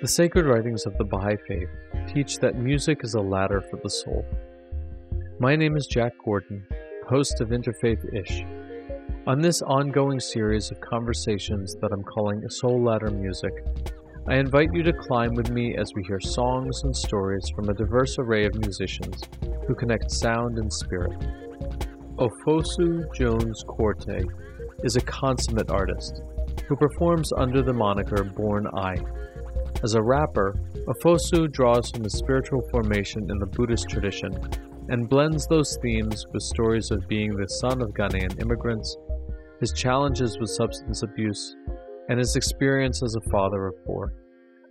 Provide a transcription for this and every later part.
The sacred writings of the Baha'i Faith teach that music is a ladder for the soul. My name is Jack Gordon, host of Interfaith-ish. On this ongoing series of conversations that I'm calling Soul Ladder Music, I invite you to climb with me as we hear songs and stories from a diverse array of musicians who connect sound and spirit. Ofosu Jones-Quartey is a consummate artist who performs under the moniker Born I. As a rapper, Ofosu draws from his spiritual formation in the Buddhist tradition and blends those themes with stories of being the son of Ghanaian immigrants, his challenges with substance abuse, and his experience as a father of four.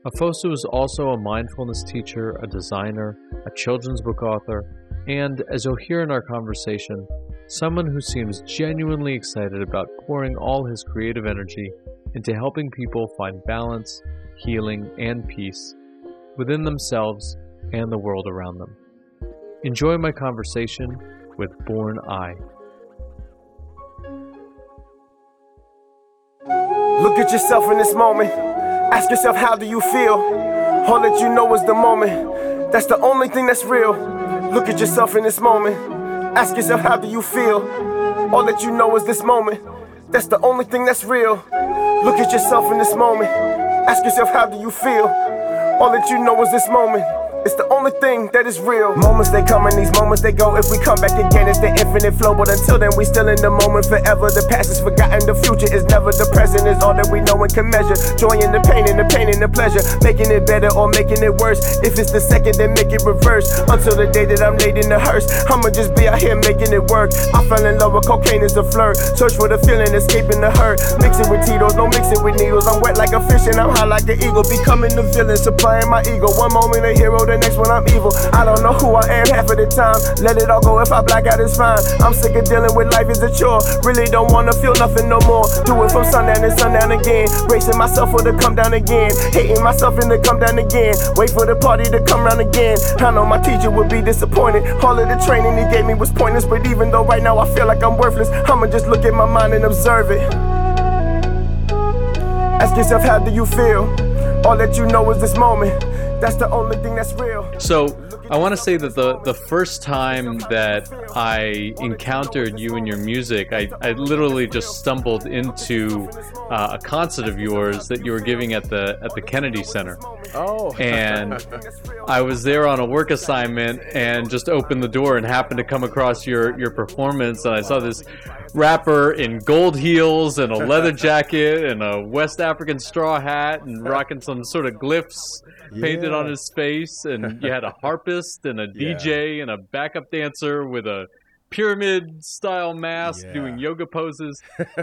Ofosu is also a mindfulness teacher, a designer, a children's book author, and, as you'll hear in our conversation, someone who seems genuinely excited about pouring all his creative energy into helping people find balance, healing, and peace within themselves and the world around them. Enjoy my conversation with Born I. Look at yourself in this moment. Ask yourself, how do you feel? All that you know is the moment. That's the only thing that's real. Look at yourself in this moment. Ask yourself, how do you feel? All that you know is this moment. That's the only thing that's real. Look at yourself in this moment. Ask yourself, how do you feel? All that you know is this moment. It's the only thing that is real. Moments they come and these moments they go. If we come back again, it's the infinite flow. But until then, we still in the moment forever. The past is forgotten, the future is never. The present is all that we know and can measure. Joy in the pain and the pain and the pleasure. Making it better or making it worse. If it's the second, then make it reverse. Until the day that I'm laid in the hearse, I'ma just be out here making it work. I fell in love with cocaine as a flirt. Search for the feeling, escaping the hurt. Mixing with Tito's, no mixing with needles. I'm wet like a fish and I'm high like an eagle. Becoming the villain, supplying my ego. One moment a hero, the next one I'm evil. I don't know who I am half of the time. Let it all go, if I black out it's fine. I'm sick of dealing with life as a chore. Really don't wanna feel nothing no more. Do it from sundown to sundown again. Bracing myself for the come down again. Hating myself in the come down again. Wait for the party to come round again. I know my teacher would be disappointed. All of the training he gave me was pointless. But even though right now I feel like I'm worthless, I'ma just look at my mind and observe it. Ask yourself, how do you feel? All that you know is this moment. That's the only thing that's real. So I want to say that the first time that I encountered you and your music, I literally just stumbled into a concert of yours that you were giving at the Kennedy Center. Oh. And I was there on a work assignment and just opened the door and happened to come across your performance, and I saw this rapper in gold heels and a leather jacket and a West African straw hat and rocking some sort of glyphs painted on his face, and you had a harpist and a DJ and a backup dancer with a pyramid style mask doing yoga poses,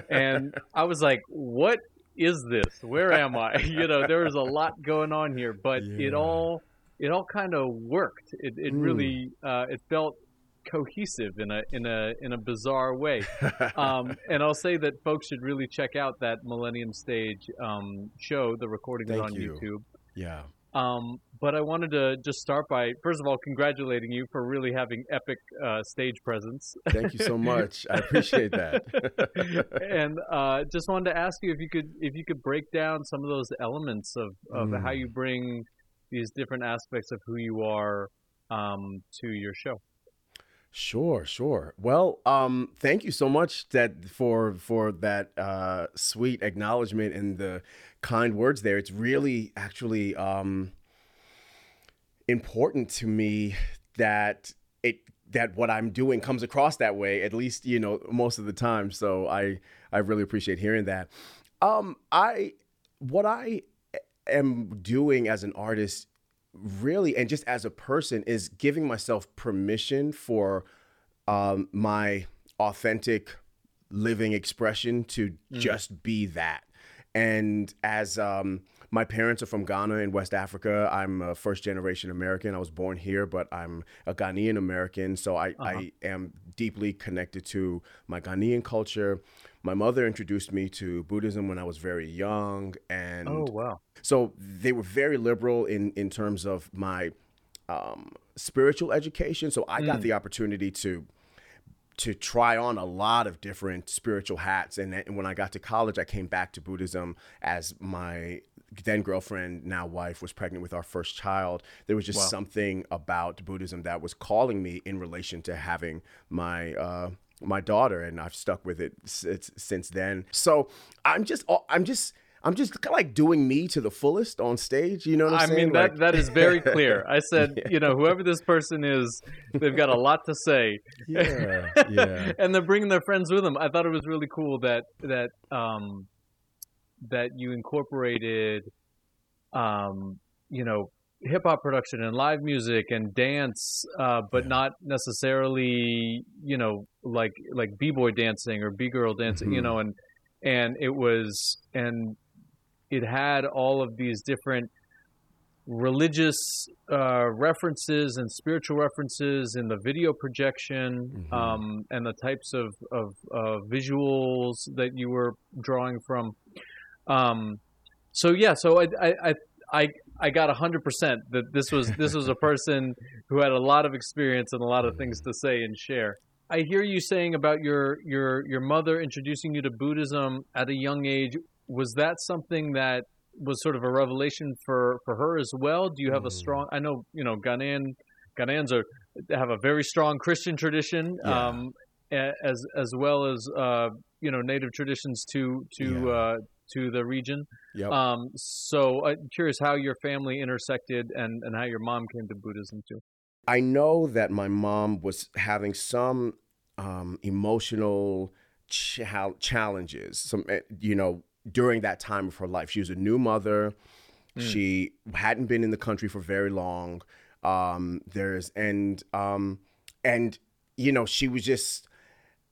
and I was like, what is this? Where am I? You know, there was a lot going on here, but it all kind of worked. It really felt cohesive in a bizarre way. And I'll say that folks should really check out that Millennium Stage show. The recording is on YouTube. Yeah. But I wanted to just start by, first of all, congratulating you for really having epic stage presence. Thank you so much. I appreciate that. And just wanted to ask you if you could break down some of those elements of how you bring these different aspects of who you are to your show. Sure. Well, thank you so much for that sweet acknowledgement and the kind words there. It's really actually important to me that what I'm doing comes across that way, at least, you know, most of the time. So I really appreciate hearing that. What I am doing as an artist, really, and just as a person, is giving myself permission for my authentic living expression to just be that. And as my parents are from Ghana in West Africa, I'm a first generation American. I was born here, but I'm a Ghanaian American. So I am deeply connected to my Ghanaian culture. My mother introduced me to Buddhism when I was very young. And so they were very liberal in terms of my spiritual education. So I got the opportunity to try on a lot of different spiritual hats. And when I got to college, I came back to Buddhism as my then girlfriend, now wife, was pregnant with our first child, there was just something about Buddhism that was calling me in relation to having my my daughter, and I've stuck with it since then. So I'm just kind of like doing me to the fullest on stage. You know what I'm saying? I mean, like, that is very clear. I said, you know, whoever this person is, they've got a lot to say. Yeah, yeah. And they're bringing their friends with them. I thought it was really cool that you incorporated, you know, hip hop production and live music and dance, but not necessarily, you know, like b-boy dancing or b-girl dancing, you know, and it had all of these different religious references and spiritual references in the video projection, and the types of visuals that you were drawing from. So I got 100% that this was a person who had a lot of experience and a lot of things to say and share. I hear you saying about your mother introducing you to Buddhism at a young age. Was that something that was sort of a revelation for her as well? Do you have a strong? I know you know Ghanaians have a very strong Christian tradition, as well as you know native traditions to the region. Yep. So I'm curious how your family intersected and how your mom came to Buddhism too. I know that my mom was having some emotional challenges, some, you know, during that time of her life. She was a new mother. Mm. She hadn't been in the country for very long. You know, she was just,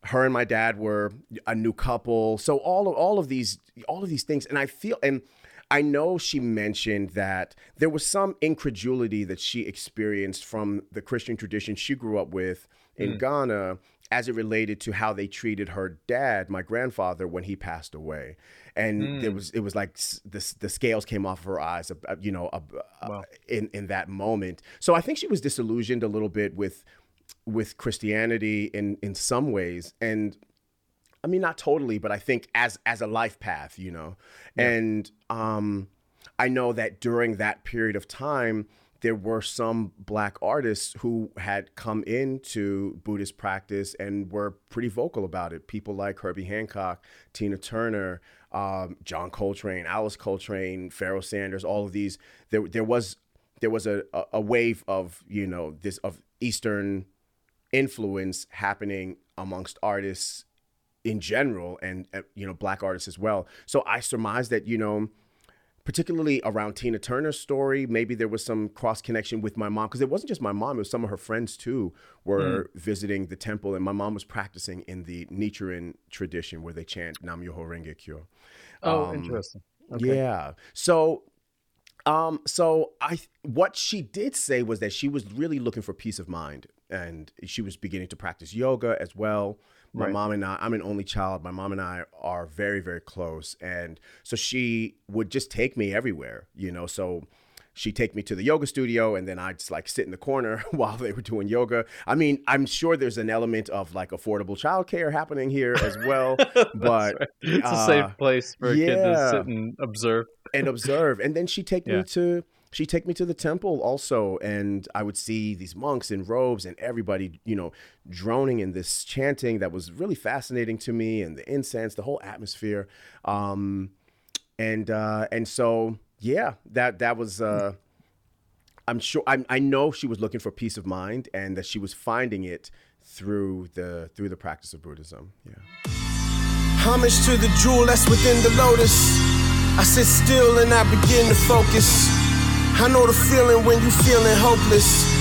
her and my dad were a new couple. So all of these things, and I feel and. I know she mentioned that there was some incredulity that she experienced from the Christian tradition she grew up with in Ghana as it related to how they treated her dad, my grandfather, when he passed away. And it was like the scales came off of her eyes, you know, in that moment. So I think she was disillusioned a little bit with Christianity in some ways. And I mean, not totally, but I think as a life path, you know, and I know that during that period of time, there were some Black artists who had come into Buddhist practice and were pretty vocal about it. People like Herbie Hancock, Tina Turner, John Coltrane, Alice Coltrane, Pharoah Sanders, all of these. There was a wave of, you know, this of Eastern influence happening amongst artists in general, and you know, Black artists as well. So I surmise that, you know, particularly around Tina Turner's story, maybe there was some cross connection with my mom, because it wasn't just my mom; it was some of her friends too were visiting the temple, and my mom was practicing in the Nichiren tradition where they chant Nam-myoho-renge-kyo. Oh, interesting. Okay. Yeah. So what she did say was that she was really looking for peace of mind, and she was beginning to practice yoga as well. My mom and I, I'm an only child. My mom and I are very, very close. And so she would just take me everywhere, you know, so she'd take me to the yoga studio and then I'd just like sit in the corner while they were doing yoga. I mean, I'm sure there's an element of like affordable childcare happening here as well, but it's a safe place for a kid to sit and observe. And then she'd take me to... She'd take me to the temple also, and I would see these monks in robes and everybody, you know, droning in this chanting that was really fascinating to me, and the incense, the whole atmosphere. That was, I'm sure, I know she was looking for peace of mind and that she was finding it through the practice of Buddhism. Yeah. Homage to the jewel that's within the lotus. I sit still and I begin to focus. I know the feeling when you feeling hopeless.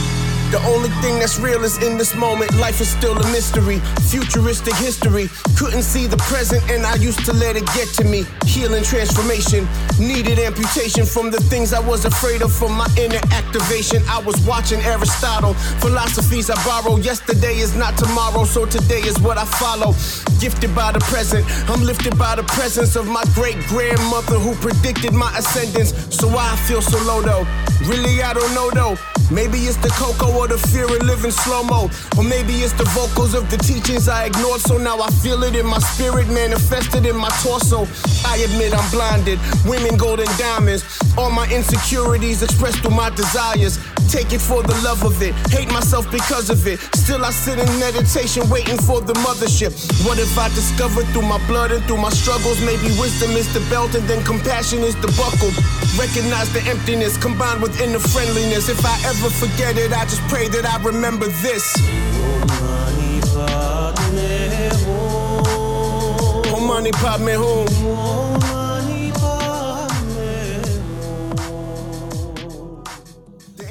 The only thing that's real is in this moment. Life is still a mystery, futuristic history. Couldn't see the present and I used to let it get to me. Healing transformation, needed amputation from the things I was afraid of, from my inner activation. I was watching Aristotle, philosophies I borrow. Yesterday is not tomorrow, so today is what I follow. Gifted by the present, I'm lifted by the presence of my great-grandmother who predicted my ascendance. So why I feel so low though? Really I don't know though. Maybe it's the cocoa or the fear of living slow-mo. Or maybe it's the vocals of the teachings I ignored. So now I feel it in my spirit, manifested in my torso. I admit I'm blinded, women, golden diamonds. All my insecurities expressed through my desires. Take it for the love of it, hate myself because of it. Still I sit in meditation waiting for the mothership. What if I discovered through my blood and through my struggles? Maybe wisdom is the belt and then compassion is the buckle. Recognize the emptiness combined with inner friendliness. If I ever forget it, I just pray that I remember this. Om Mani Padme Hum.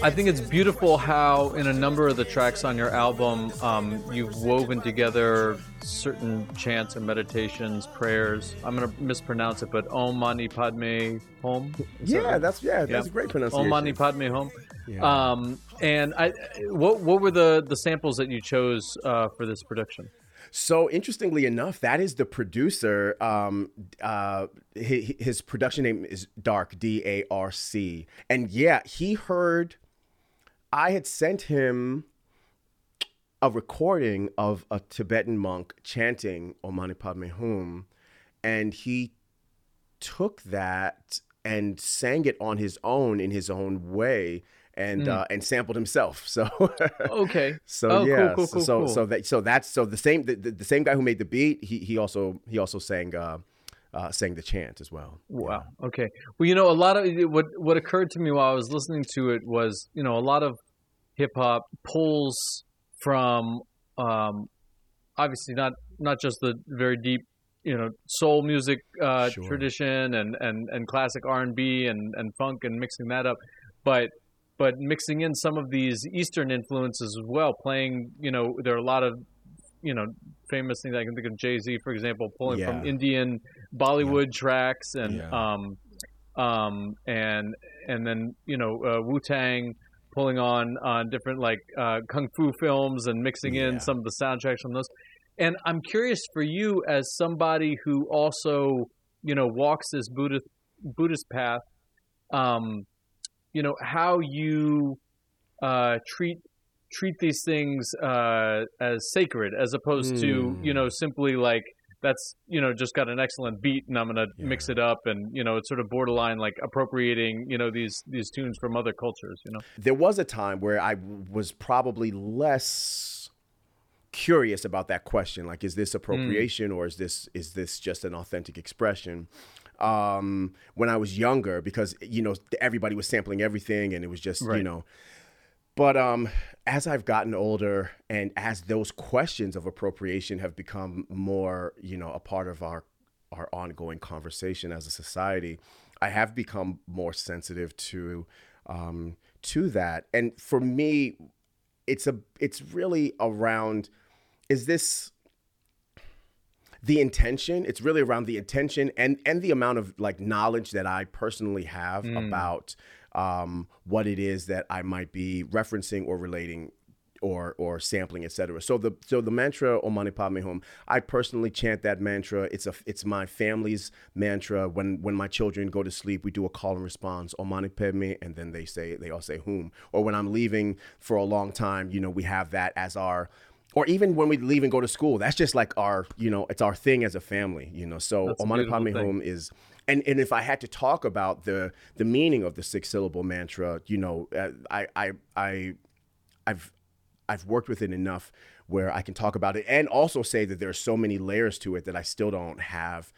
I think it's beautiful how in a number of the tracks on your album, you've woven together certain chants and meditations, prayers. I'm going to mispronounce it, but Om Mani Padme Hum. That's a great pronunciation. Om Mani Padme Hum. Yeah. What were the samples that you chose for this production? So interestingly enough, that is the producer. His production name is Dark, D-A-R-C. And yeah, he heard... I had sent him a recording of a Tibetan monk chanting Om Mani Padme Hum, and he took that and sang it on his own in his own way, and sampled himself. So okay, so oh, yeah, cool. So the same guy who made the beat, he also sang the chant as well. Wow. Yeah. Okay. Well, you know, a lot of what occurred to me while I was listening to it was, you know, a lot of hip hop pulls from obviously not just the very deep, you know, soul music tradition and classic R&B and funk and mixing that up, but mixing in some of these Eastern influences as well. Playing, you know, there are a lot of, you know, famous things. I can think of Jay-Z, for example, pulling from Indian Bollywood tracks and then, you know, Wu-Tang pulling on different like Kung Fu films and mixing in some of the soundtracks from those. And I'm curious for you as somebody who also, you know, walks this Buddhist path, you know, how you treat these things as sacred as opposed to, you know, simply like that's, you know, just got an excellent beat and I'm going to mix it up. And, you know, it's sort of borderline like appropriating, you know, these tunes from other cultures, you know. There was a time where I was probably less curious about that question. Like, is this appropriation or is this just an authentic expression? When I was younger, because, you know, everybody was sampling everything and it was just, you know. But as I've gotten older and as those questions of appropriation have become more, you know, a part of our ongoing conversation as a society, I have become more sensitive to that. And for me, it's really around, is this the intention? It's really around the intention and the amount of like knowledge that I personally have about what it is that I might be referencing or relating or sampling, etc. So the mantra Om Mani Padme Hum, I personally chant that mantra. It's my family's mantra. When my children go to sleep, we do a call and response, Om Mani Padme, and then they all say Hum. Or when I'm leaving for a long time, you know, we have that as our, or even when we leave and go to school, that's just like our, you know, it's our thing as a family, you know. So Om Mani Padme Hum is. And if I had to talk about the meaning of the six-syllable mantra, you know, I've worked with it enough where I can talk about it and also say that there are so many layers to it that I still don't have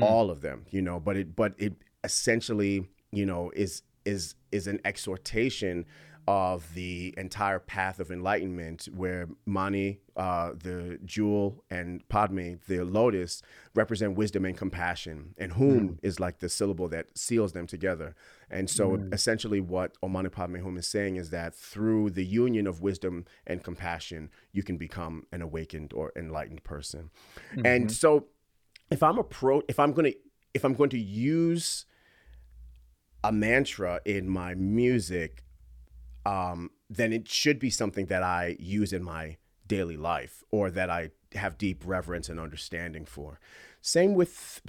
all of them, you know. But it essentially, you know, is an exhortation of the entire path of enlightenment, where Mani, the jewel, and Padme, the lotus, represent wisdom and compassion, and Hum is like the syllable that seals them together. And so essentially what Om Mani Padme Hum is saying is that through the union of wisdom and compassion, you can become an awakened or enlightened person. And so if I'm going to use a mantra in my music, then it should be something that I use in my daily life, or that I have deep reverence and understanding for. Same with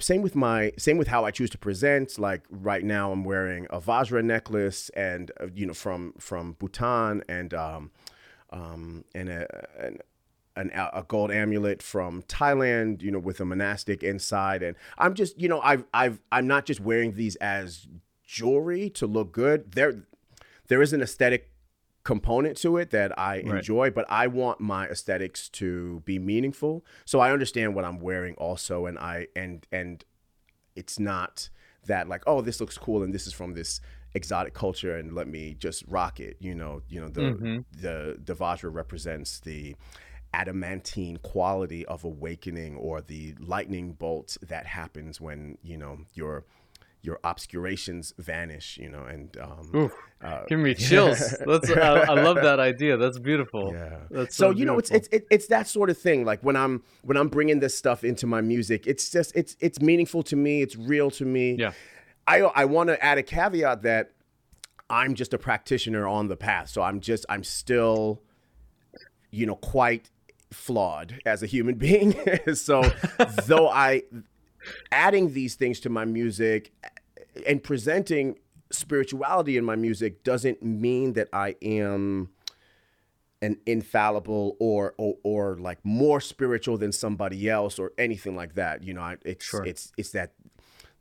how I choose to present. Like right now, I'm wearing a Vajra necklace, and from Bhutan, and a gold amulet from Thailand, with a monastic inside. And I'm just, I'm not just wearing these as jewelry to look good. There is an aesthetic component to it that I enjoy, right, but I want my aesthetics to be meaningful. So I understand what I'm wearing also, and I it's not that like, oh, this looks cool and this is from this exotic culture and let me just rock it. The Vajra represents the adamantine quality of awakening, or the lightning bolt that happens when your obscurations vanish, and give me chills. Yeah. I love that idea. That's beautiful. Yeah. That's so beautiful. It's that sort of thing. Like when I'm bringing this stuff into my music, it's just it's meaningful to me. It's real to me. Yeah. I want to add a caveat that I'm just a practitioner on the path, so I'm still, quite flawed as a human being. So though adding these things to my music and presenting spirituality in my music doesn't mean that I am an infallible or like more spiritual than somebody else or anything like that. Sure. It's that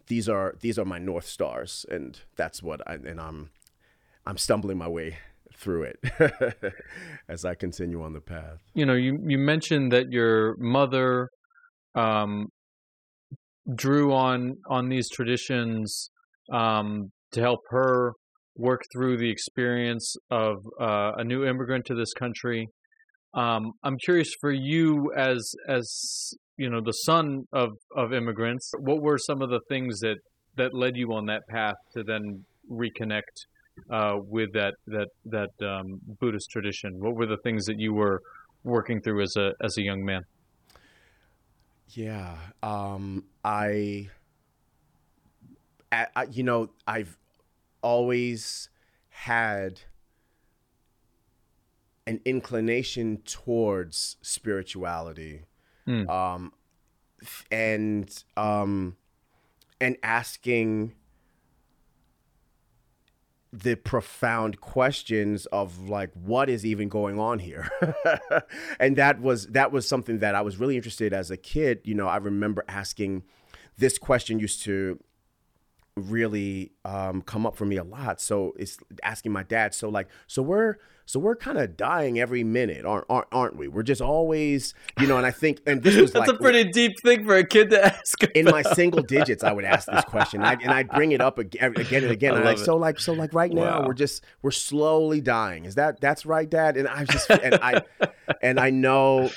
these are my North Stars, and that's what I'm stumbling my way through it as I continue on the path. You mentioned that your mother, drew on these traditions to help her work through the experience of a new immigrant to this country. I'm curious for you as the son of immigrants, what were some of the things that led you on that path to then reconnect with that Buddhist tradition? What were the things that you were working through as a young man? Yeah, I've always had an inclination towards spirituality, and asking the profound questions of like, what is even going on here? And that was something that I was really interested in as a kid. I remember asking this question used to really come up for me a lot. So it's asking my dad. So we're kind of dying every minute, aren't we? We're just always, and I think, and this was that's like a pretty deep thing for a kid to ask about. In my single digits, I would ask this question, and I'd bring it up again and again. So right now, wow, we're slowly dying. Is that's right, Dad? And I just and I know.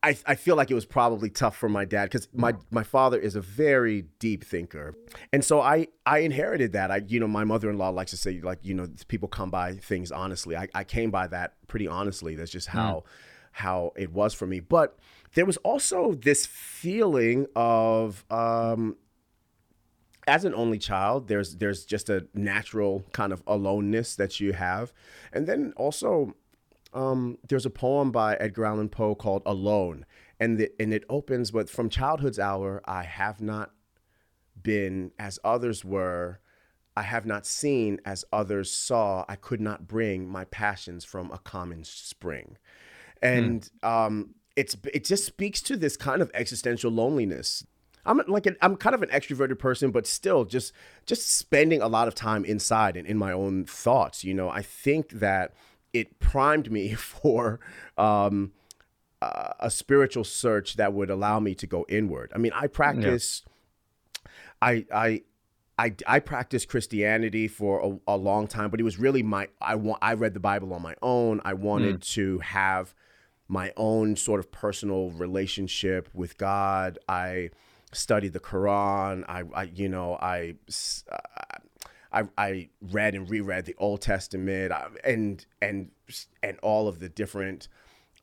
I feel like it was probably tough for my dad, because my father is a very deep thinker. And so I inherited that. My mother-in-law likes to say, like, people come by things honestly. I came by that pretty honestly. That's just how it was for me. But there was also this feeling of, as an only child, there's just a natural kind of aloneness that you have. And then also, there's a poem by Edgar Allan Poe called Alone, and it opens with, "From childhood's hour, I have not been as others were. I have not seen as others saw. I could not bring my passions from a common spring." And it just speaks to this kind of existential loneliness. I'm kind of an extroverted person, but still just spending a lot of time inside and in my own thoughts. I think that it primed me for a spiritual search that would allow me to go inward. I mean, I practiced Christianity for a long time, but it was really I read the Bible on my own. I wanted to have my own sort of personal relationship with God. I studied the Quran. I read and reread the Old Testament and all of the different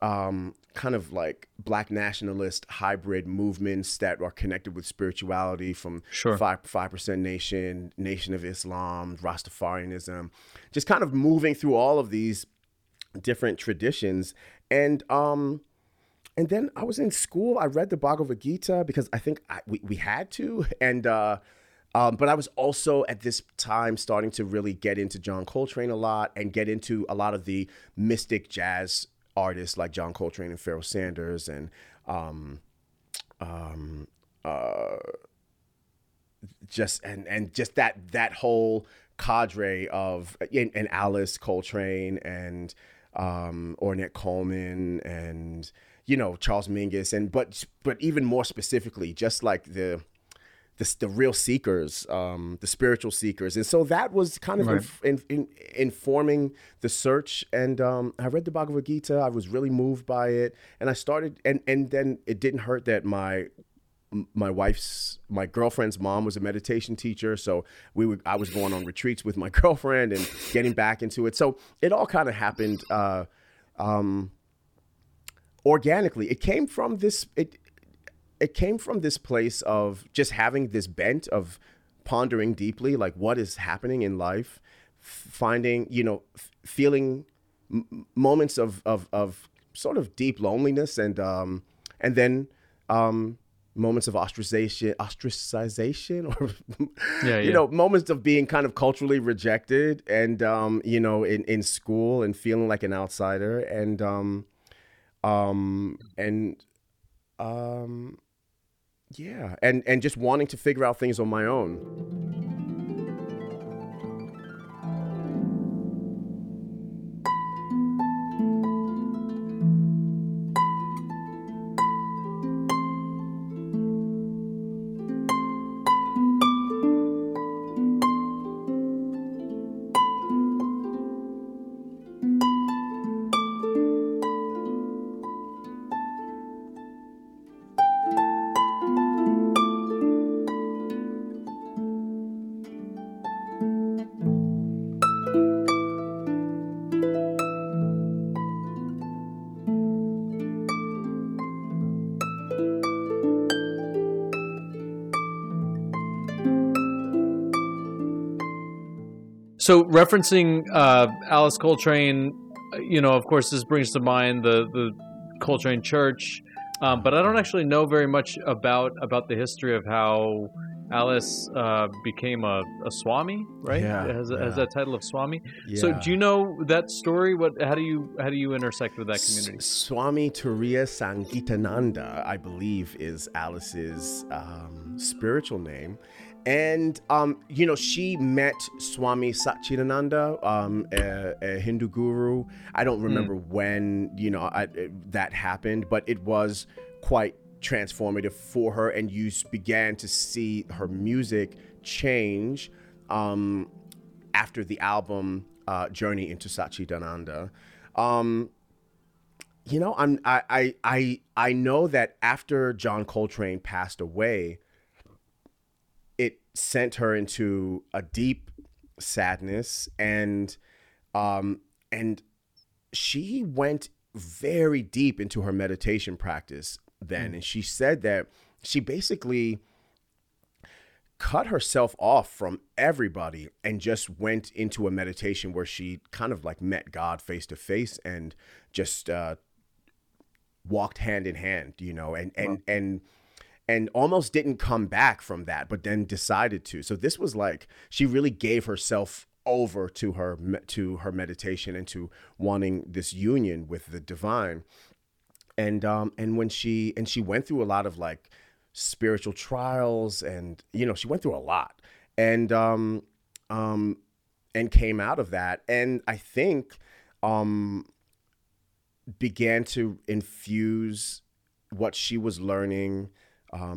kind of like Black nationalist hybrid movements that are connected with spirituality, from 5% Nation, Nation of Islam, Rastafarianism, just kind of moving through all of these different traditions. And And then I was in school. I read the Bhagavad Gita because I think we had to. And but I was also at this time starting to really get into John Coltrane a lot and get into a lot of the mystic jazz artists like John Coltrane and Pharoah Sanders and just that whole cadre of and Alice Coltrane and Ornette Coleman and Charles Mingus, and but even more specifically, just like the real seekers, the spiritual seekers. And so that was kind of informing the search. And I read the Bhagavad Gita. I was really moved by it, and I started. And then it didn't hurt that my girlfriend's mom was a meditation teacher, so I was going on retreats with my girlfriend and getting back into it. So it all kind of happened. Organically, it came from this place of just having this bent of pondering deeply, like what is happening in life, finding, feeling moments of sort of deep loneliness, and then moments of ostracization, or moments of being kind of culturally rejected, and in school and feeling like an outsider, and and just wanting to figure out things on my own. So referencing Alice Coltrane, of course, this brings to mind the Coltrane Church, but I don't actually know very much about the history of how Alice became a Swami, right? Yeah, has that title of Swami. Yeah. So do you know that story? How do you intersect with that community? Swami Turiya Sangeetananda, I believe, is Alice's spiritual name. And, she met Swami Satchidananda, a Hindu guru. I don't remember when, that happened, but it was quite transformative for her. And you began to see her music change after the album Journey into Satchidananda. I know that after John Coltrane passed away, sent her into a deep sadness, and she went very deep into her meditation practice then. And she said that she basically cut herself off from everybody and just went into a meditation where she kind of like met God face to face and just walked hand in hand, and almost didn't come back from that, but then decided to. So this was like, she really gave herself over to her meditation and to wanting this union with the divine. And when she went through a lot of like spiritual trials, and, she went through a lot, and came out of that. And I think, began to infuse what she was learning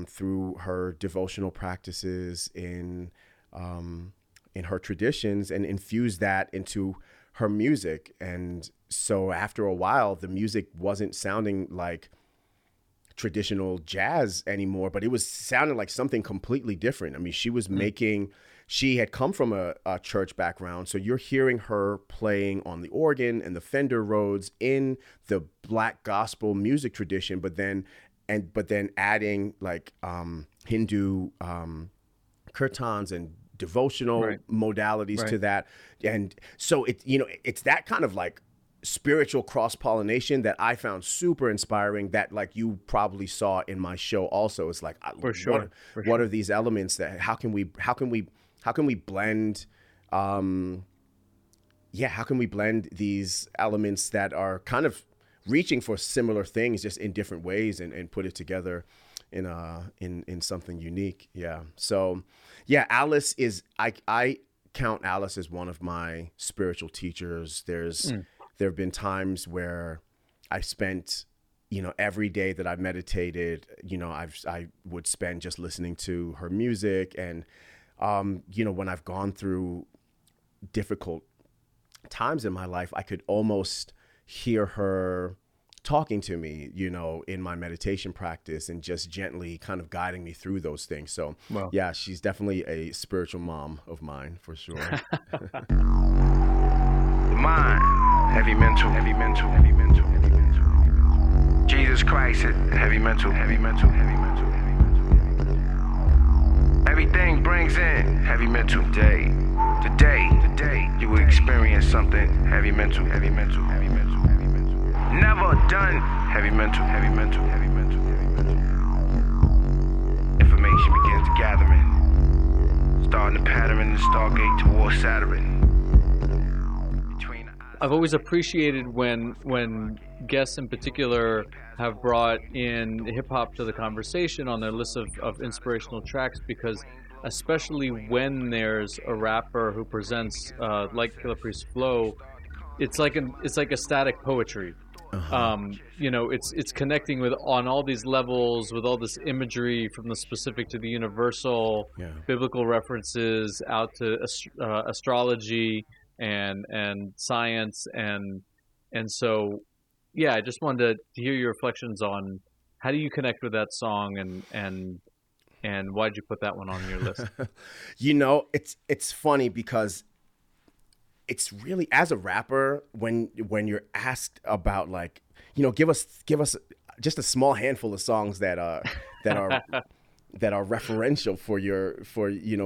through her devotional practices in her traditions, and infused that into her music. And so after a while, the music wasn't sounding like traditional jazz anymore, but it was sounding like something completely different. I mean, she had come from a church background. So you're hearing her playing on the organ and the Fender Rhodes in the Black gospel music tradition, but then adding like Hindu kirtans and devotional modalities to that. And so it's that kind of like spiritual cross-pollination that I found super inspiring, that like you probably saw in my show also. It's like, what are these elements that, how can we blend, how can we blend these elements that are kind of reaching for similar things just in different ways, and put it together in something unique. Yeah. So yeah, Alice is, I count Alice as one of my spiritual teachers. There have been times where I've spent, every day that I've meditated, I would spend just listening to her music. And, when I've gone through difficult times in my life, I could almost hear her talking to me, in my meditation practice, and just gently kind of guiding me through those things. So, wow. Yeah, she's definitely a spiritual mom of mine, for sure. Mine. Heavy mental. Jesus Christ, heavy mental. Everything brings in heavy mental. Today, you will experience something heavy mental. Never done heavy mental. Information begins gathering, starting to pattern in the stargate towards Saturn. I've always appreciated when guests in particular have brought in hip-hop to the conversation on their list of inspirational tracks, because especially when there's a rapper who presents like Killah Priest flow, it's like ecstatic poetry. Uh-huh. It's connecting with on all these levels, with all this imagery from the specific to the universal, yeah. Biblical references out to astrology. And science and so, yeah, I just wanted to hear your reflections on how do you connect with that song and why'd you put that one on your list? It's funny because it's really, as a rapper, when you're asked about like, give us just a small handful of songs that are that are referential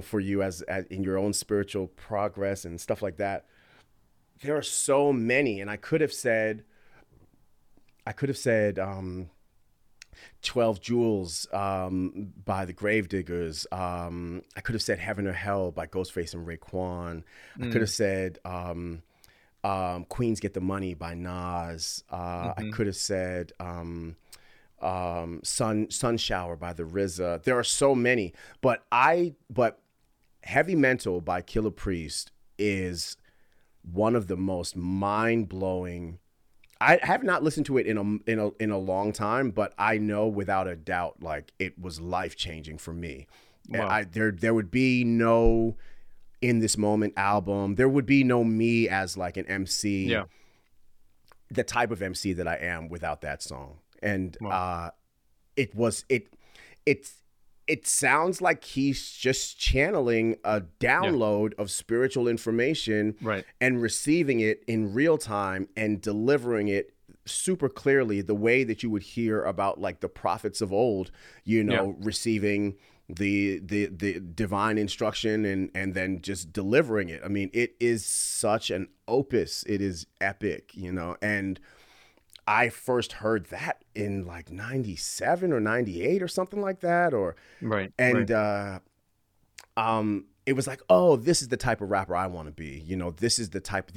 for you as in your own spiritual progress and stuff like that. There are so many, and I could have said 12 Jewels by the Gravediggers. I could have said Heaven or Hell by Ghostface and Raekwon. I could have said Queens Get the Money by Nas. I could have said Sun Shower by the RZA. There are so many, but Heavy Mental by Killah Priest is one of the most mind-blowing. I have not listened to it in a long time, but I know without a doubt, like, it was life-changing for me. Wow. And there would be no In This Moment album. There would be no me as like an MC, yeah. The type of MC that I am without that song. And it sounds like he's just channeling a download, yeah. of spiritual information, right. and receiving it in real time and delivering it super clearly, the way that you would hear about like the prophets of old, yeah. receiving the divine instruction and then just delivering it. I mean, it is such an opus. It is epic, and I first heard that in like 97 or 98 or something like that, or right. And right. It was like, oh, this is the type of rapper I want to be. These are the types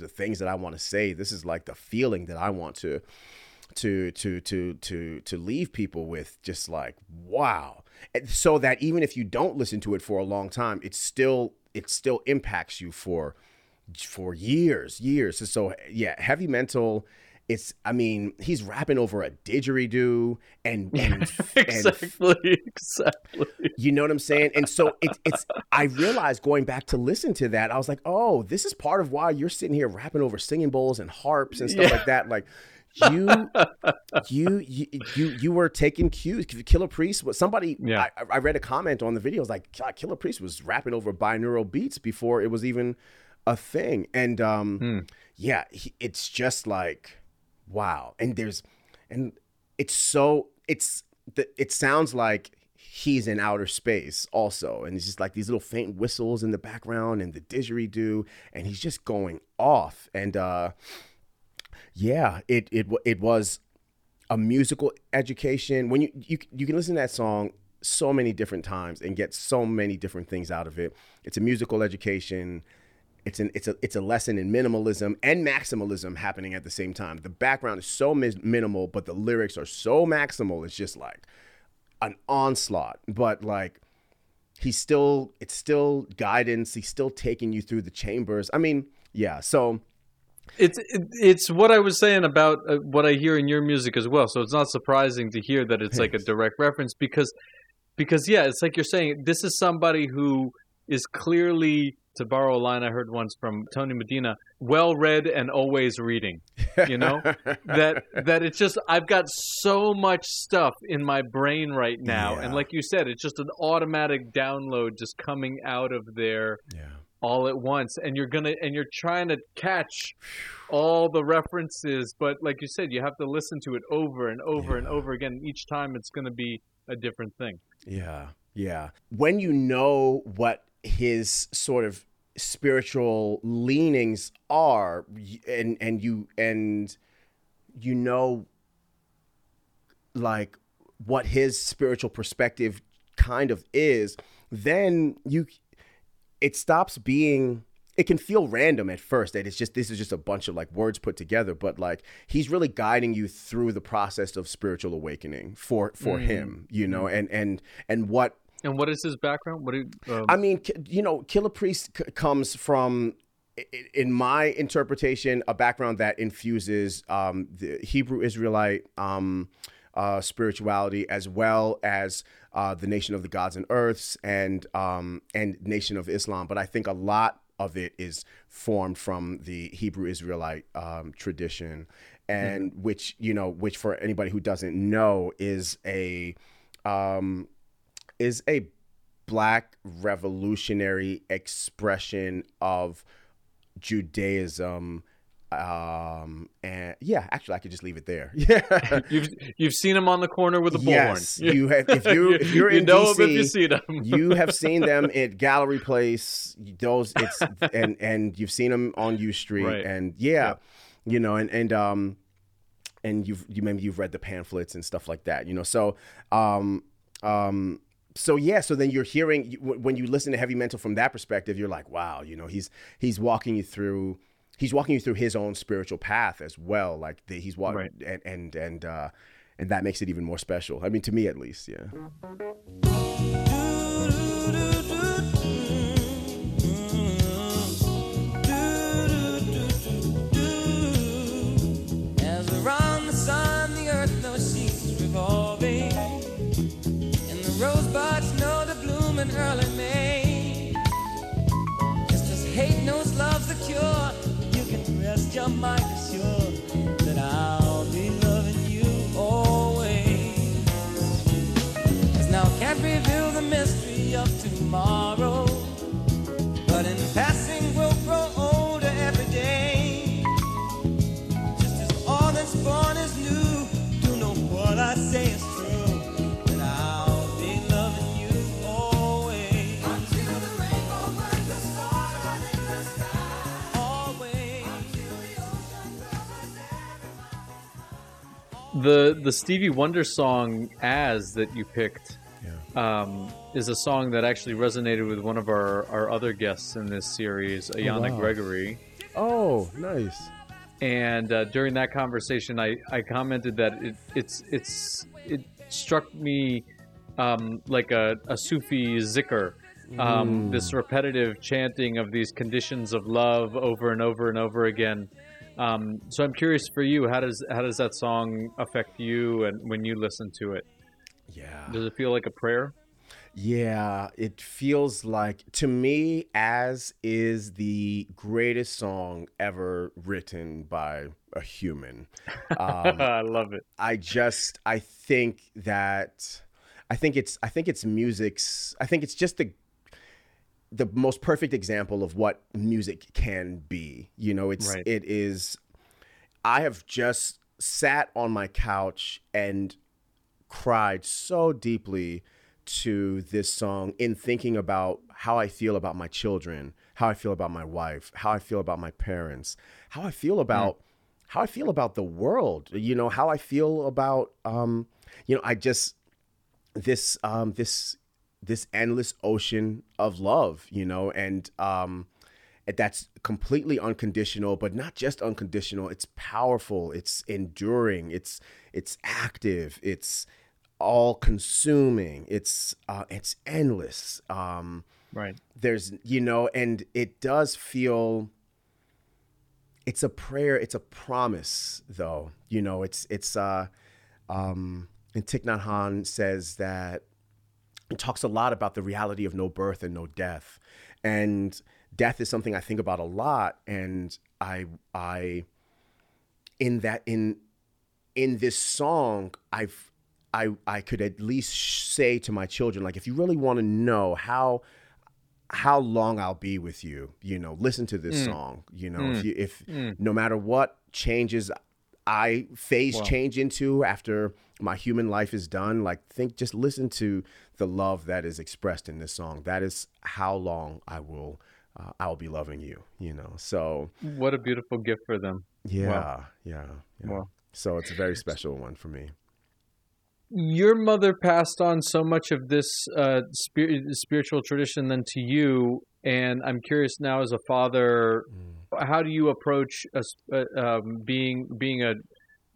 of things that I want to say. This is like the feeling that I want to leave people with. Just like, wow. And so that even if you don't listen to it for a long time, it still impacts you for years. So yeah, Heavy Mental. He's rapping over a didgeridoo and exactly. You know what I'm saying? And so I realized, going back to listen to that, I was like, oh, this is part of why you're sitting here rapping over singing bowls and harps and stuff, yeah. like that. Like you were taking cues. Killah Priest was somebody, yeah. I read a comment on the video. It was like, God, Killah Priest was rapping over binaural beats before it was even a thing. And yeah, it's just like, wow. And it sounds like he's in outer space also. And it's just like these little faint whistles in the background and the didgeridoo, and he's just going off. And Yeah, it was a musical education. When you can listen to that song so many different times and get so many different things out of it. It's a musical education. It's a lesson in minimalism and maximalism happening at the same time. The background is so minimal, but the lyrics are so maximal. It's just like an onslaught. But like it's still guidance. He's still taking you through the chambers. I mean, yeah. So it's what I was saying about what I hear in your music as well. So it's not surprising to hear that it's like a direct reference because yeah, it's like you're saying, this is somebody who is clearly, to borrow a line I heard once from Tony Medina, well-read and always reading, you know, that it's just, I've got so much stuff in my brain right now. Yeah. And like you said, it's just an automatic download just coming out of there all at once. And you're trying to catch all the references. But like you said, you have to listen to it over and over and over again. Each time it's going to be a different thing. Yeah. Yeah. When you know what his sort of spiritual leanings are, and you know, like what his spiritual perspective kind of is, then it stops being, it can feel random at first, that this is just a bunch of like words put together, but like he's really guiding you through the process of spiritual awakening for him, you know, and what is his background? I mean, you know, Killah Priest comes from, in my interpretation, a background that infuses the Hebrew Israelite spirituality, as well as the Nation of the Gods and Earths and Nation of Islam. But I think a lot of it is formed from the Hebrew Israelite tradition, and which for anybody who doesn't know is a black revolutionary expression of Judaism. And yeah, actually I could just leave it there. Yeah. You've seen him on the corner with a bullhorn. Yes, you have. If you're in DC, him if you see them. You have seen them at Gallery Place. And you've seen them on U Street, right. And you know, and you've read the pamphlets and stuff like that, you know? So then you're hearing, when you listen to Heavy Mental from that perspective, you're like, wow, you know, he's walking you through his own spiritual path as well. Like he's walking, right. and that makes it even more special. I mean, to me at least. Yeah. As around the sun, the earth now she's revolving. Rosebuds know the bloom in early May. Just as hate knows love's the cure, you can rest your mind assured that I'll be loving you always. Cause now I can't reveal the mystery of tomorrow, but in passing we'll grow older every day. Just as all that's born is new, do know what I say is true. The Stevie Wonder song "As" that you picked is a song that actually resonated with one of our other guests in this series, Ayanna Gregory. Oh, nice. And during that conversation, I commented that it struck me like a Sufi zikr, this repetitive chanting of these conditions of love over and over and over again. So I'm curious for you, how does that song affect you, and when you listen to it? Yeah. Does it feel like a prayer? Yeah, it feels like, to me, "As" is the greatest song ever written by a human. I love it. I think it's just the most perfect example of what music can be. You know, I have just sat on my couch and cried so deeply to this song in thinking about how I feel about my children, how I feel about my wife, how I feel about my parents, how I feel about how I feel about the world, you know, how I feel about, you know, I just, this endless ocean of love, you know, and that's completely unconditional, but not just unconditional. It's powerful. It's enduring. It's active. It's all consuming. It's endless. Right. There's, you know, and it does feel, it's a prayer. It's a promise though. You know, and Thich Nhat Hanh says that, it talks a lot about the reality of no birth and no death. And death is something I think about a lot. And in this song, I could at least say to my children, like, if you really want to know how long I'll be with you, you know, listen to this song, you know, if no matter what changes I change into after my human life is done, like, just listen to the love that is expressed in this song. That is how long I'll be loving you, you know? So what a beautiful gift for them. Yeah. Wow. Yeah. Wow. So it's a very special one for me. Your mother passed on so much of this spiritual tradition then to you, and I'm curious now, as a father, how do you approach being a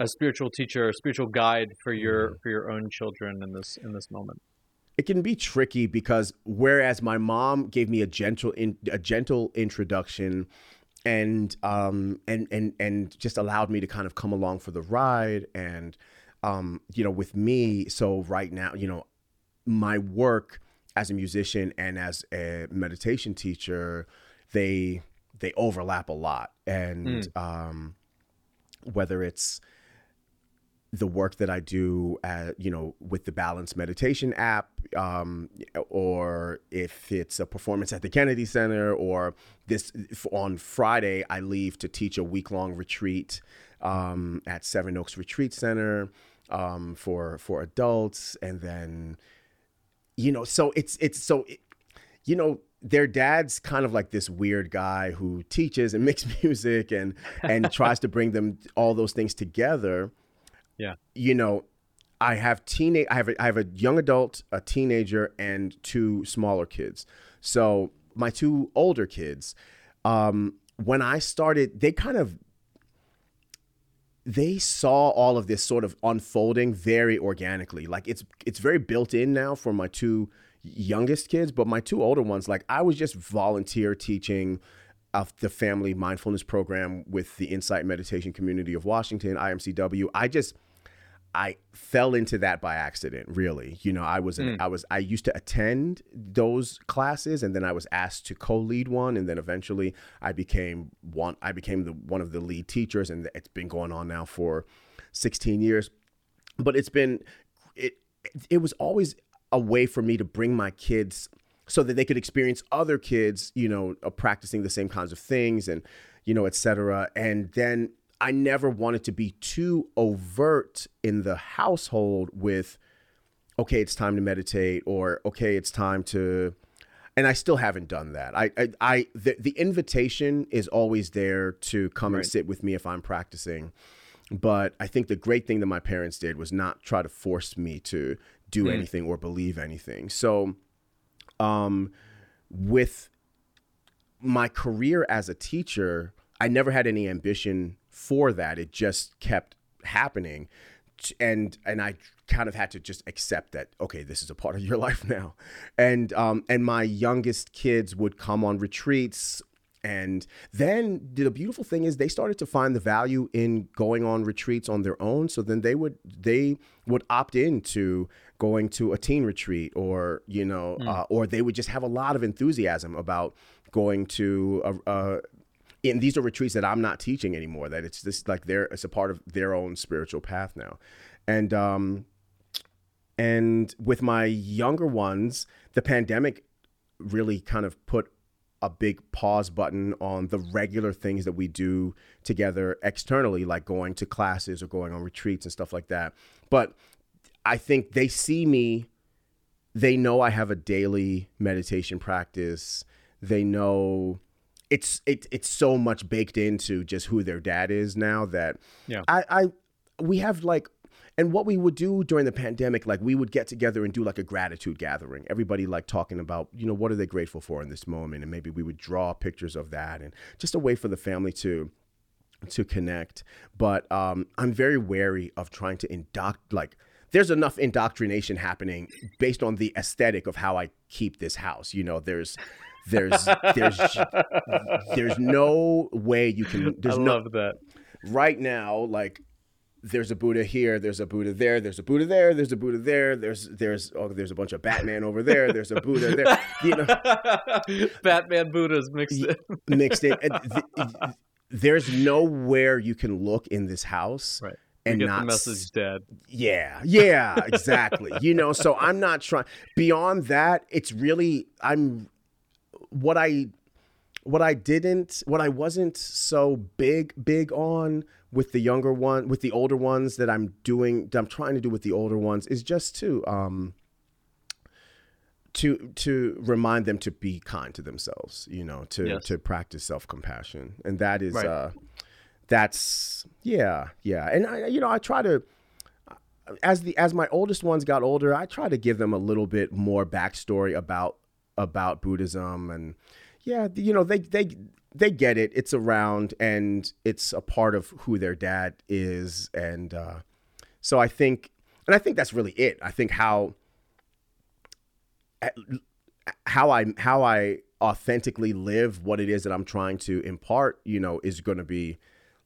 spiritual teacher, a spiritual guide for your own children in this moment? It can be tricky because whereas my mom gave me a gentle introduction, and just allowed me to kind of come along for the ride, and you know, with me, so right now, you know, my work as a musician and as a meditation teacher, they overlap a lot. And whether it's the work that I do, you know, with the Balance Meditation app, or if it's a performance at the Kennedy Center, or on Friday, I leave to teach a week-long retreat at Seven Oaks Retreat Center for adults. And then, you know, so it's you know, their dad's kind of like this weird guy who teaches and makes music and tries to bring them all those things together. Yeah. You know, I have a young adult, a teenager, and two smaller kids. So my two older kids, when I started, they saw all of this sort of unfolding very organically. Like it's very built in now for my two youngest kids, but my two older ones, like, I was just volunteer teaching of the family mindfulness program with the Insight Meditation Community of Washington, IMCW. I fell into that by accident, really. You know, I used to attend those classes, and then I was asked to co-lead one, and then eventually I became one of the lead teachers, and it's been going on now for 16 years. But it was always a way for me to bring my kids so that they could experience other kids, you know, practicing the same kinds of things, and, you know, et cetera. And then I never wanted to be too overt in the household with, okay, it's time to meditate, or okay, it's time to, and I still haven't done that. The invitation is always there to come and sit with me if I'm practicing. But I think the great thing that my parents did was not try to force me to do anything or believe anything. So, with my career as a teacher, I never had any ambition for that. It just kept happening, and I kind of had to just accept that, okay, this is a part of your life now. And my youngest kids would come on retreats, and then the beautiful thing is they started to find the value in going on retreats on their own. So then they would opt into going to a teen retreat, or, you know, or they would just have a lot of enthusiasm about going to and these are retreats that I'm not teaching anymore, that it's just like it's a part of their own spiritual path now. And with my younger ones, the pandemic really kind of put a big pause button on the regular things that we do together externally, like going to classes or going on retreats and stuff like that. But I think they see me, they know I have a daily meditation practice. They know it's so much baked into just who their dad is now that we have like, and what we would do during the pandemic, like we would get together and do like a gratitude gathering. Everybody like talking about, you know, what are they grateful for in this moment? And maybe we would draw pictures of that and just a way for the family to connect. But I'm very wary of trying to there's enough indoctrination happening based on the aesthetic of how I keep this house. You know, there's no way you can, love that. Right now, like, there's a Buddha here, there's a Buddha there, there's a Buddha there, there's a Buddha there, there's a bunch of Batman over there, there's a Buddha there, you know. Batman Buddhas mixed in. There's nowhere you can look in this house, right, and get not the message, Dad. Yeah, exactly. You know, so I'm not trying beyond that. It's really what I wasn't so big on with the older ones is just to remind them to be kind to themselves, you know, to practice self-compassion. And that is, right. And I, you know, I try to, as my oldest ones got older, I try to give them a little bit more backstory about Buddhism, and yeah, you know, they get it. It's around and it's a part of who their dad is. And so I think that's really it. I think how I authentically live what it is that I'm trying to impart, you know, is going to be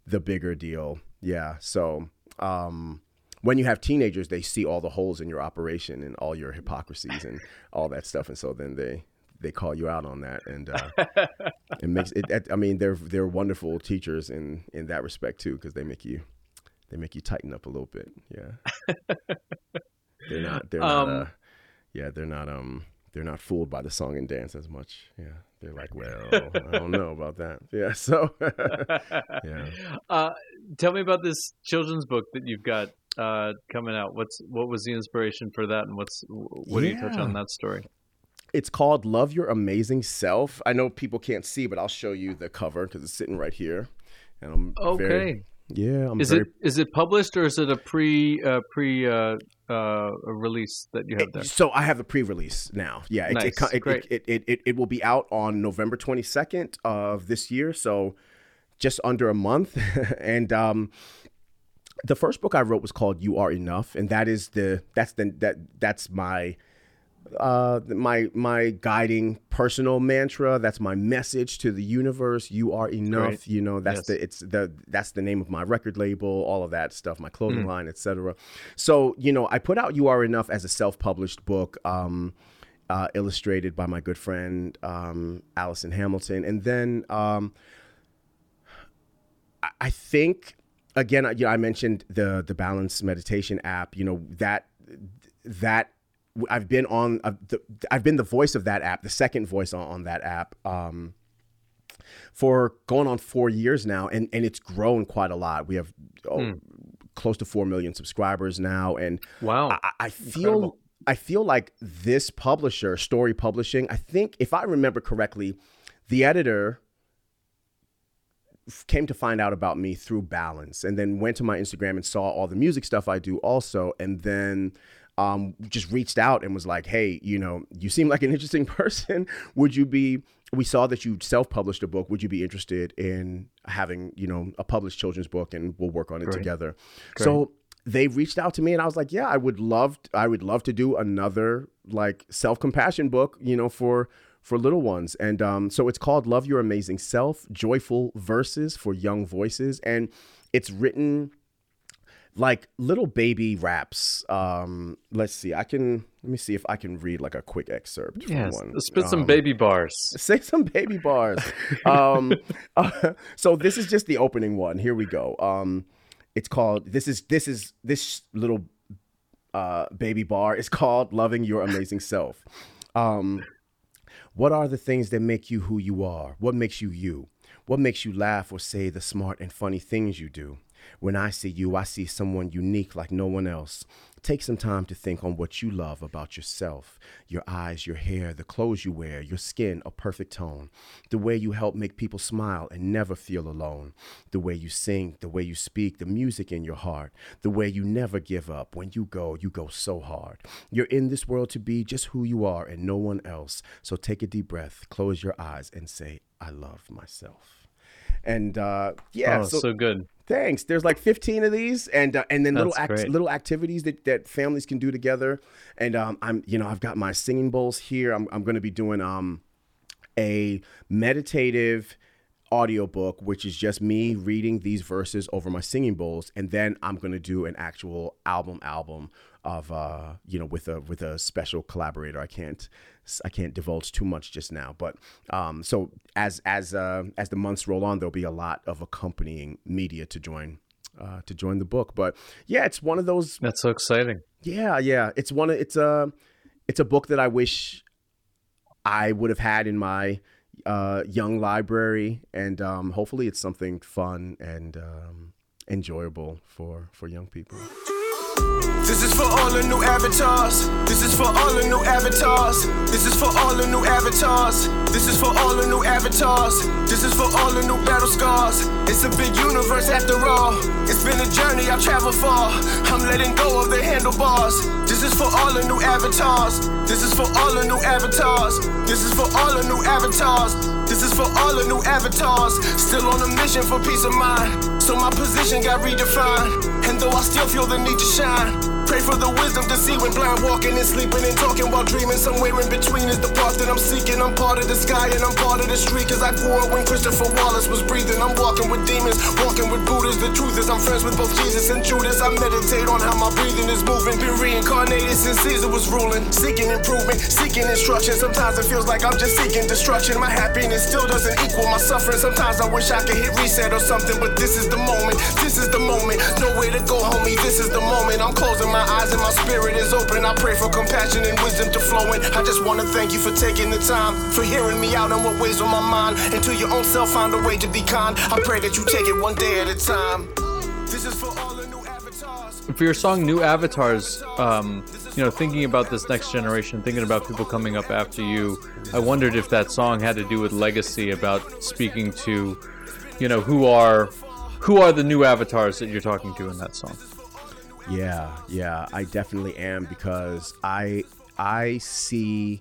the bigger deal. Yeah. So when you have teenagers, they see all the holes in your operation and all your hypocrisies and all that stuff. And so then they call you out on that, and it makes it. I mean, they're wonderful teachers in that respect too, because they make you tighten up a little bit. Yeah, they're not fooled by the song and dance as much. Yeah, they're like, well, I don't know about that. Yeah, so yeah. Tell me about this children's book that you've got coming out. What was the inspiration for that, and what do you touch on that story? It's called Love Your Amazing Self. I know people can't see, but I'll show you the cover because it's sitting right here. And I'm okay. Is it published, or is it a pre-release that you have there? So I have a pre-release now. Yeah, it will be out on November 22nd of this year. So just under a month. And the first book I wrote was called You Are Enough, and that's my. My guiding personal mantra. That's my message to the universe. You are enough. Right. You know, that's the name of my record label, all of that stuff, my clothing line, etc. So, you know, I put out You Are Enough as a self-published book, illustrated by my good friend, Allison Hamilton. And then, I think again, you know, I mentioned the Balance Meditation app, you know, that I've been on the voice of that app, the second voice on that app, for going on 4 years now, and it's grown quite a lot. We have close to 4 million subscribers now, and wow, I feel like this publisher, Story Publishing, I think if I remember correctly, the editor came to find out about me through Balance, and then went to my Instagram and saw all the music stuff I do also, and then. Just reached out and was like, hey, you know, you seem like an interesting person. We saw that you self-published a book. Would you be interested in having, you know, a published children's book, and we'll work on it together. Great. So they reached out to me, and I was like, yeah, I would love to do another like self-compassion book, you know, for little ones. And so it's called Love Your Amazing Self, Joyful Verses for Young Voices. And it's written like little baby raps. Let me see if I can read like a quick excerpt from one. Spit some baby bars. Say some baby bars. So this is just the opening one. Here we go. It's called, this little baby bar is called Loving Your Amazing Self. What are the things that make you who you are? What makes you you? What makes you laugh or say the smart and funny things you do? When I see you, I see someone unique like no one else. Take some time to think on what you love about yourself. Your eyes, your hair, the clothes you wear, your skin, a perfect tone. The way you help make people smile and never feel alone. The way you sing, the way you speak, the music in your heart. The way you never give up. When you go so hard. You're in this world to be just who you are and no one else. So take a deep breath, close your eyes, and say, I love myself. And yeah. Oh, so good. Thanks. There's like 15 of these, and then little activities that families can do together. And I've got my singing bowls here. I'm going to be doing a meditative audiobook, which is just me reading these verses over my singing bowls, and then I'm going to do an actual album of with a special collaborator. I can't divulge too much just now, but so as the months roll on, there'll be a lot of accompanying media to join the book. But yeah, it's one of those. That's so exciting. Yeah, it's a book that I wish I would have had in my young library, and hopefully it's something fun and enjoyable for young people. This is for all the new avatars. This is for all the new avatars. This is for all the new avatars. This is for all the new avatars. This is for all the new battle scars. It's a big universe after all. It's been a journey I've traveled far. I'm letting go of the handlebars. This is for all the new avatars. This is for all the new avatars. This is for all the new avatars. This is for all the new avatars. Still on a mission for peace of mind. So my position got redefined. And though I still feel the need to shine, pray for the wisdom to see when blind, walking and sleeping and talking while dreaming. Somewhere in between is the path that I'm seeking. I'm part of the sky and I'm part of the street. Cause I grew up when Christopher Wallace was breathing. I'm walking with demons, walking with Buddhas. The truth is I'm friends with both Jesus and Judas. I meditate on how my breathing is moving. Been reincarnated since Caesar was ruling. Seeking improvement, seeking instruction. Sometimes it feels like I'm just seeking destruction. My happiness still doesn't equal my suffering. Sometimes I wish I could hit reset or something. But this is the moment, this is the moment. Nowhere to go, homie, this is the moment. I'm closing my eyes and my spirit is open. I pray for compassion and wisdom to flow in. I just want to thank you for taking the time, for hearing me out on what weighs on my mind. And to your own self, find a way to be kind. I pray that you take it one day at a time. This is for all the new avatars. For your song New Avatars, thinking about this next generation, thinking about people coming up after you, I wondered if that song had to do with legacy, about speaking to, who are the new avatars that you're talking to in that song. Yeah, I definitely am, because I see,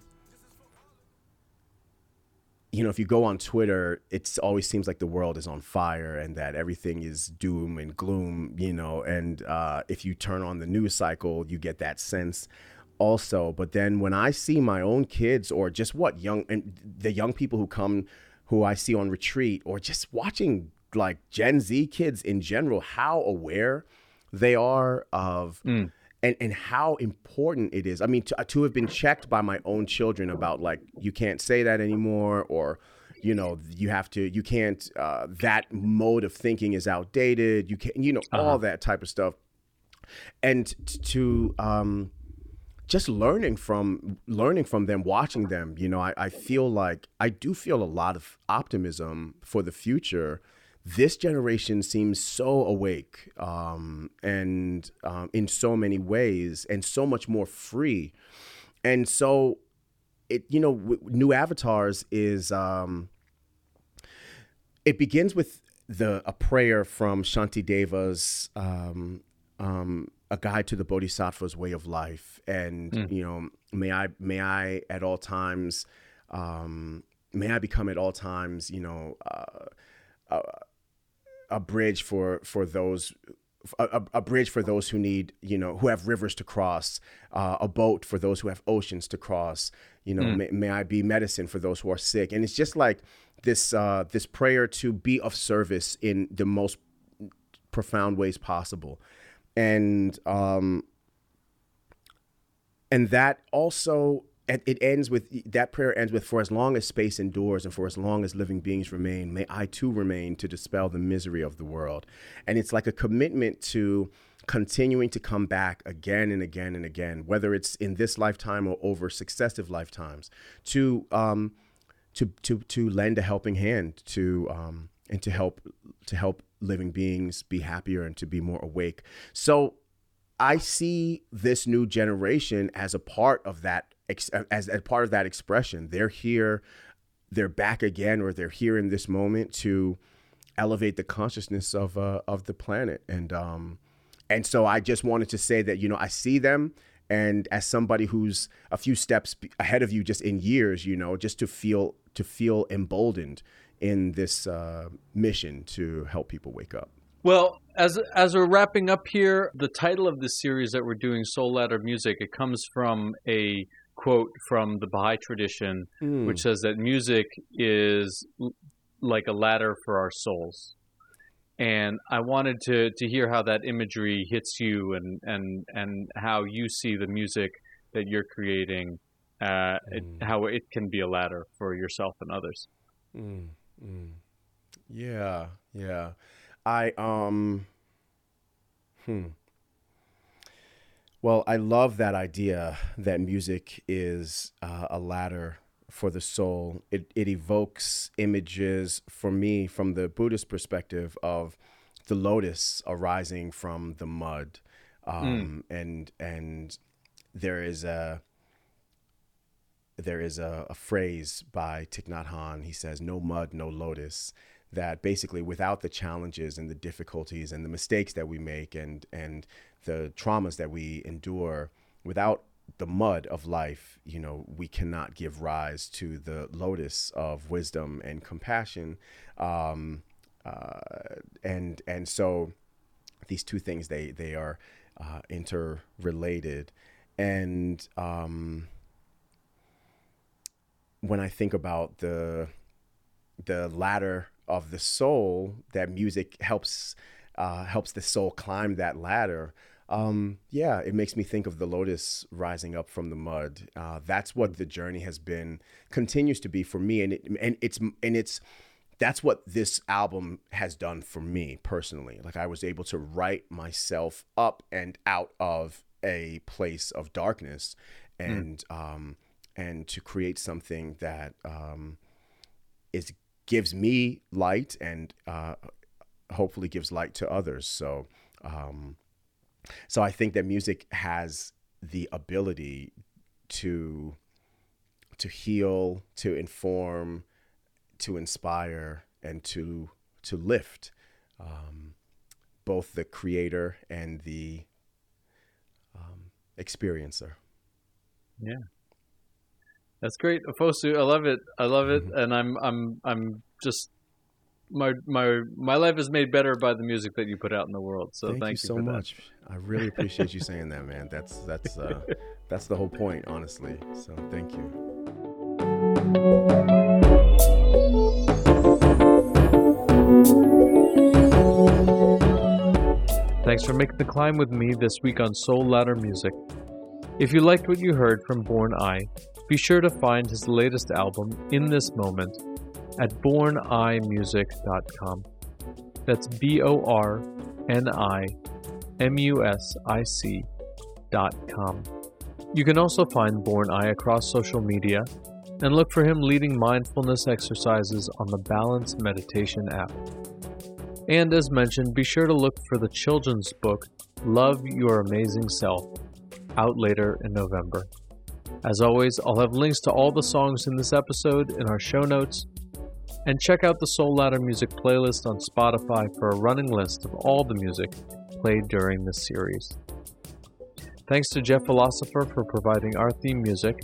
if you go on Twitter, it always seems like the world is on fire and that everything is doom and gloom, and if you turn on the news cycle, you get that sense also. But then when I see my own kids, or just the young people who come, who I see on retreat, or just watching like Gen Z kids in general, how aware they are of and how important it is. I mean, to have been checked by my own children about like, you can't say that anymore, or you can't that mode of thinking is outdated, you can't, all that type of stuff. And to just learning from them, watching them, I feel like I do feel a lot of optimism for the future. This generation seems so awake and in so many ways, and so much more free. And so New Avatars is, it begins with a prayer from Shantideva's A Guide to the Bodhisattva's Way of Life. And, may I at all times, may I become at all times, a bridge for those who need, who have rivers to cross, a boat for those who have oceans to cross, may I be medicine for those who are sick. And it's just like this, this prayer to be of service in the most profound ways possible. And that also, that prayer ends with, for as long as space endures and for as long as living beings remain, may I too remain to dispel the misery of the world. And it's like a commitment to continuing to come back again and again and again, whether it's in this lifetime or over successive lifetimes, to lend a helping hand, to help living beings be happier and to be more awake. So I see this new generation as a part of that, as a part of that expression. They're here, they're back again, or they're here in this moment to elevate the consciousness of the planet. And so I just wanted to say that, you know, I see them, and as somebody who's a few steps ahead of you just in years, you know, just to feel emboldened in this mission to help people wake up. Well, as we're wrapping up here, the title of this series that we're doing, Soul Ladder Music, it comes from a quote from the Baha'i tradition, which says that music is like a ladder for our souls. And I wanted to hear how that imagery hits you and how you see the music that you're creating, how it can be a ladder for yourself and others. Yeah. Well, I love that idea that music is a ladder for the soul. It evokes images for me from the Buddhist perspective of the lotus arising from the mud. And there is a phrase by Thich Nhat Hanh. He says, "No mud, no lotus." That basically, without the challenges and the difficulties and the mistakes that we make and the traumas that we endure, without the mud of life, you know, we cannot give rise to the lotus of wisdom and compassion. And so these two things, they are interrelated. And when I think about the ladder of the soul, that music helps the soul climb that ladder. It makes me think of the lotus rising up from the mud. That's what the journey has been, continues to be for me, and that's what this album has done for me personally. Like, I was able to write myself up and out of a place of darkness, and to create something that gives me light and hopefully gives light to others. So so I think that music has the ability to heal, to inform, to inspire, and to lift both the creator and the experiencer. Yeah. That's great, Ofosu. I love it. And I'm just my life is made better by the music that you put out in the world. So thank you so much. I really appreciate you saying that, man. That's the whole point, honestly. So thank you. Thanks for making the climb with me this week on Soul Ladder Music. If you liked what you heard from Born I, be sure to find his latest album, In This Moment, at bornimusic.com. That's bornimusic.com. You can also find Born I across social media and look for him leading mindfulness exercises on the Balance Meditation app. And as mentioned, be sure to look for the children's book, Love Your Amazing Self, out later in November. As always, I'll have links to all the songs in this episode in our show notes. And check out the Soul Ladder Music playlist on Spotify for a running list of all the music played during this series. Thanks to Jeff Philosopher for providing our theme music.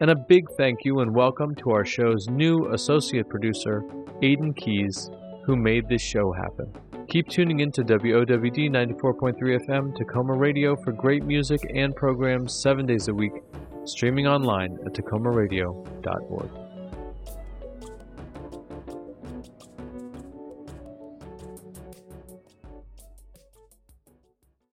And a big thank you and welcome to our show's new associate producer, Aiden Keys, who made this show happen. Keep tuning in to WOWD 94.3 FM, Tacoma Radio, for great music and programs 7 days a week, streaming online at tacomaradio.org.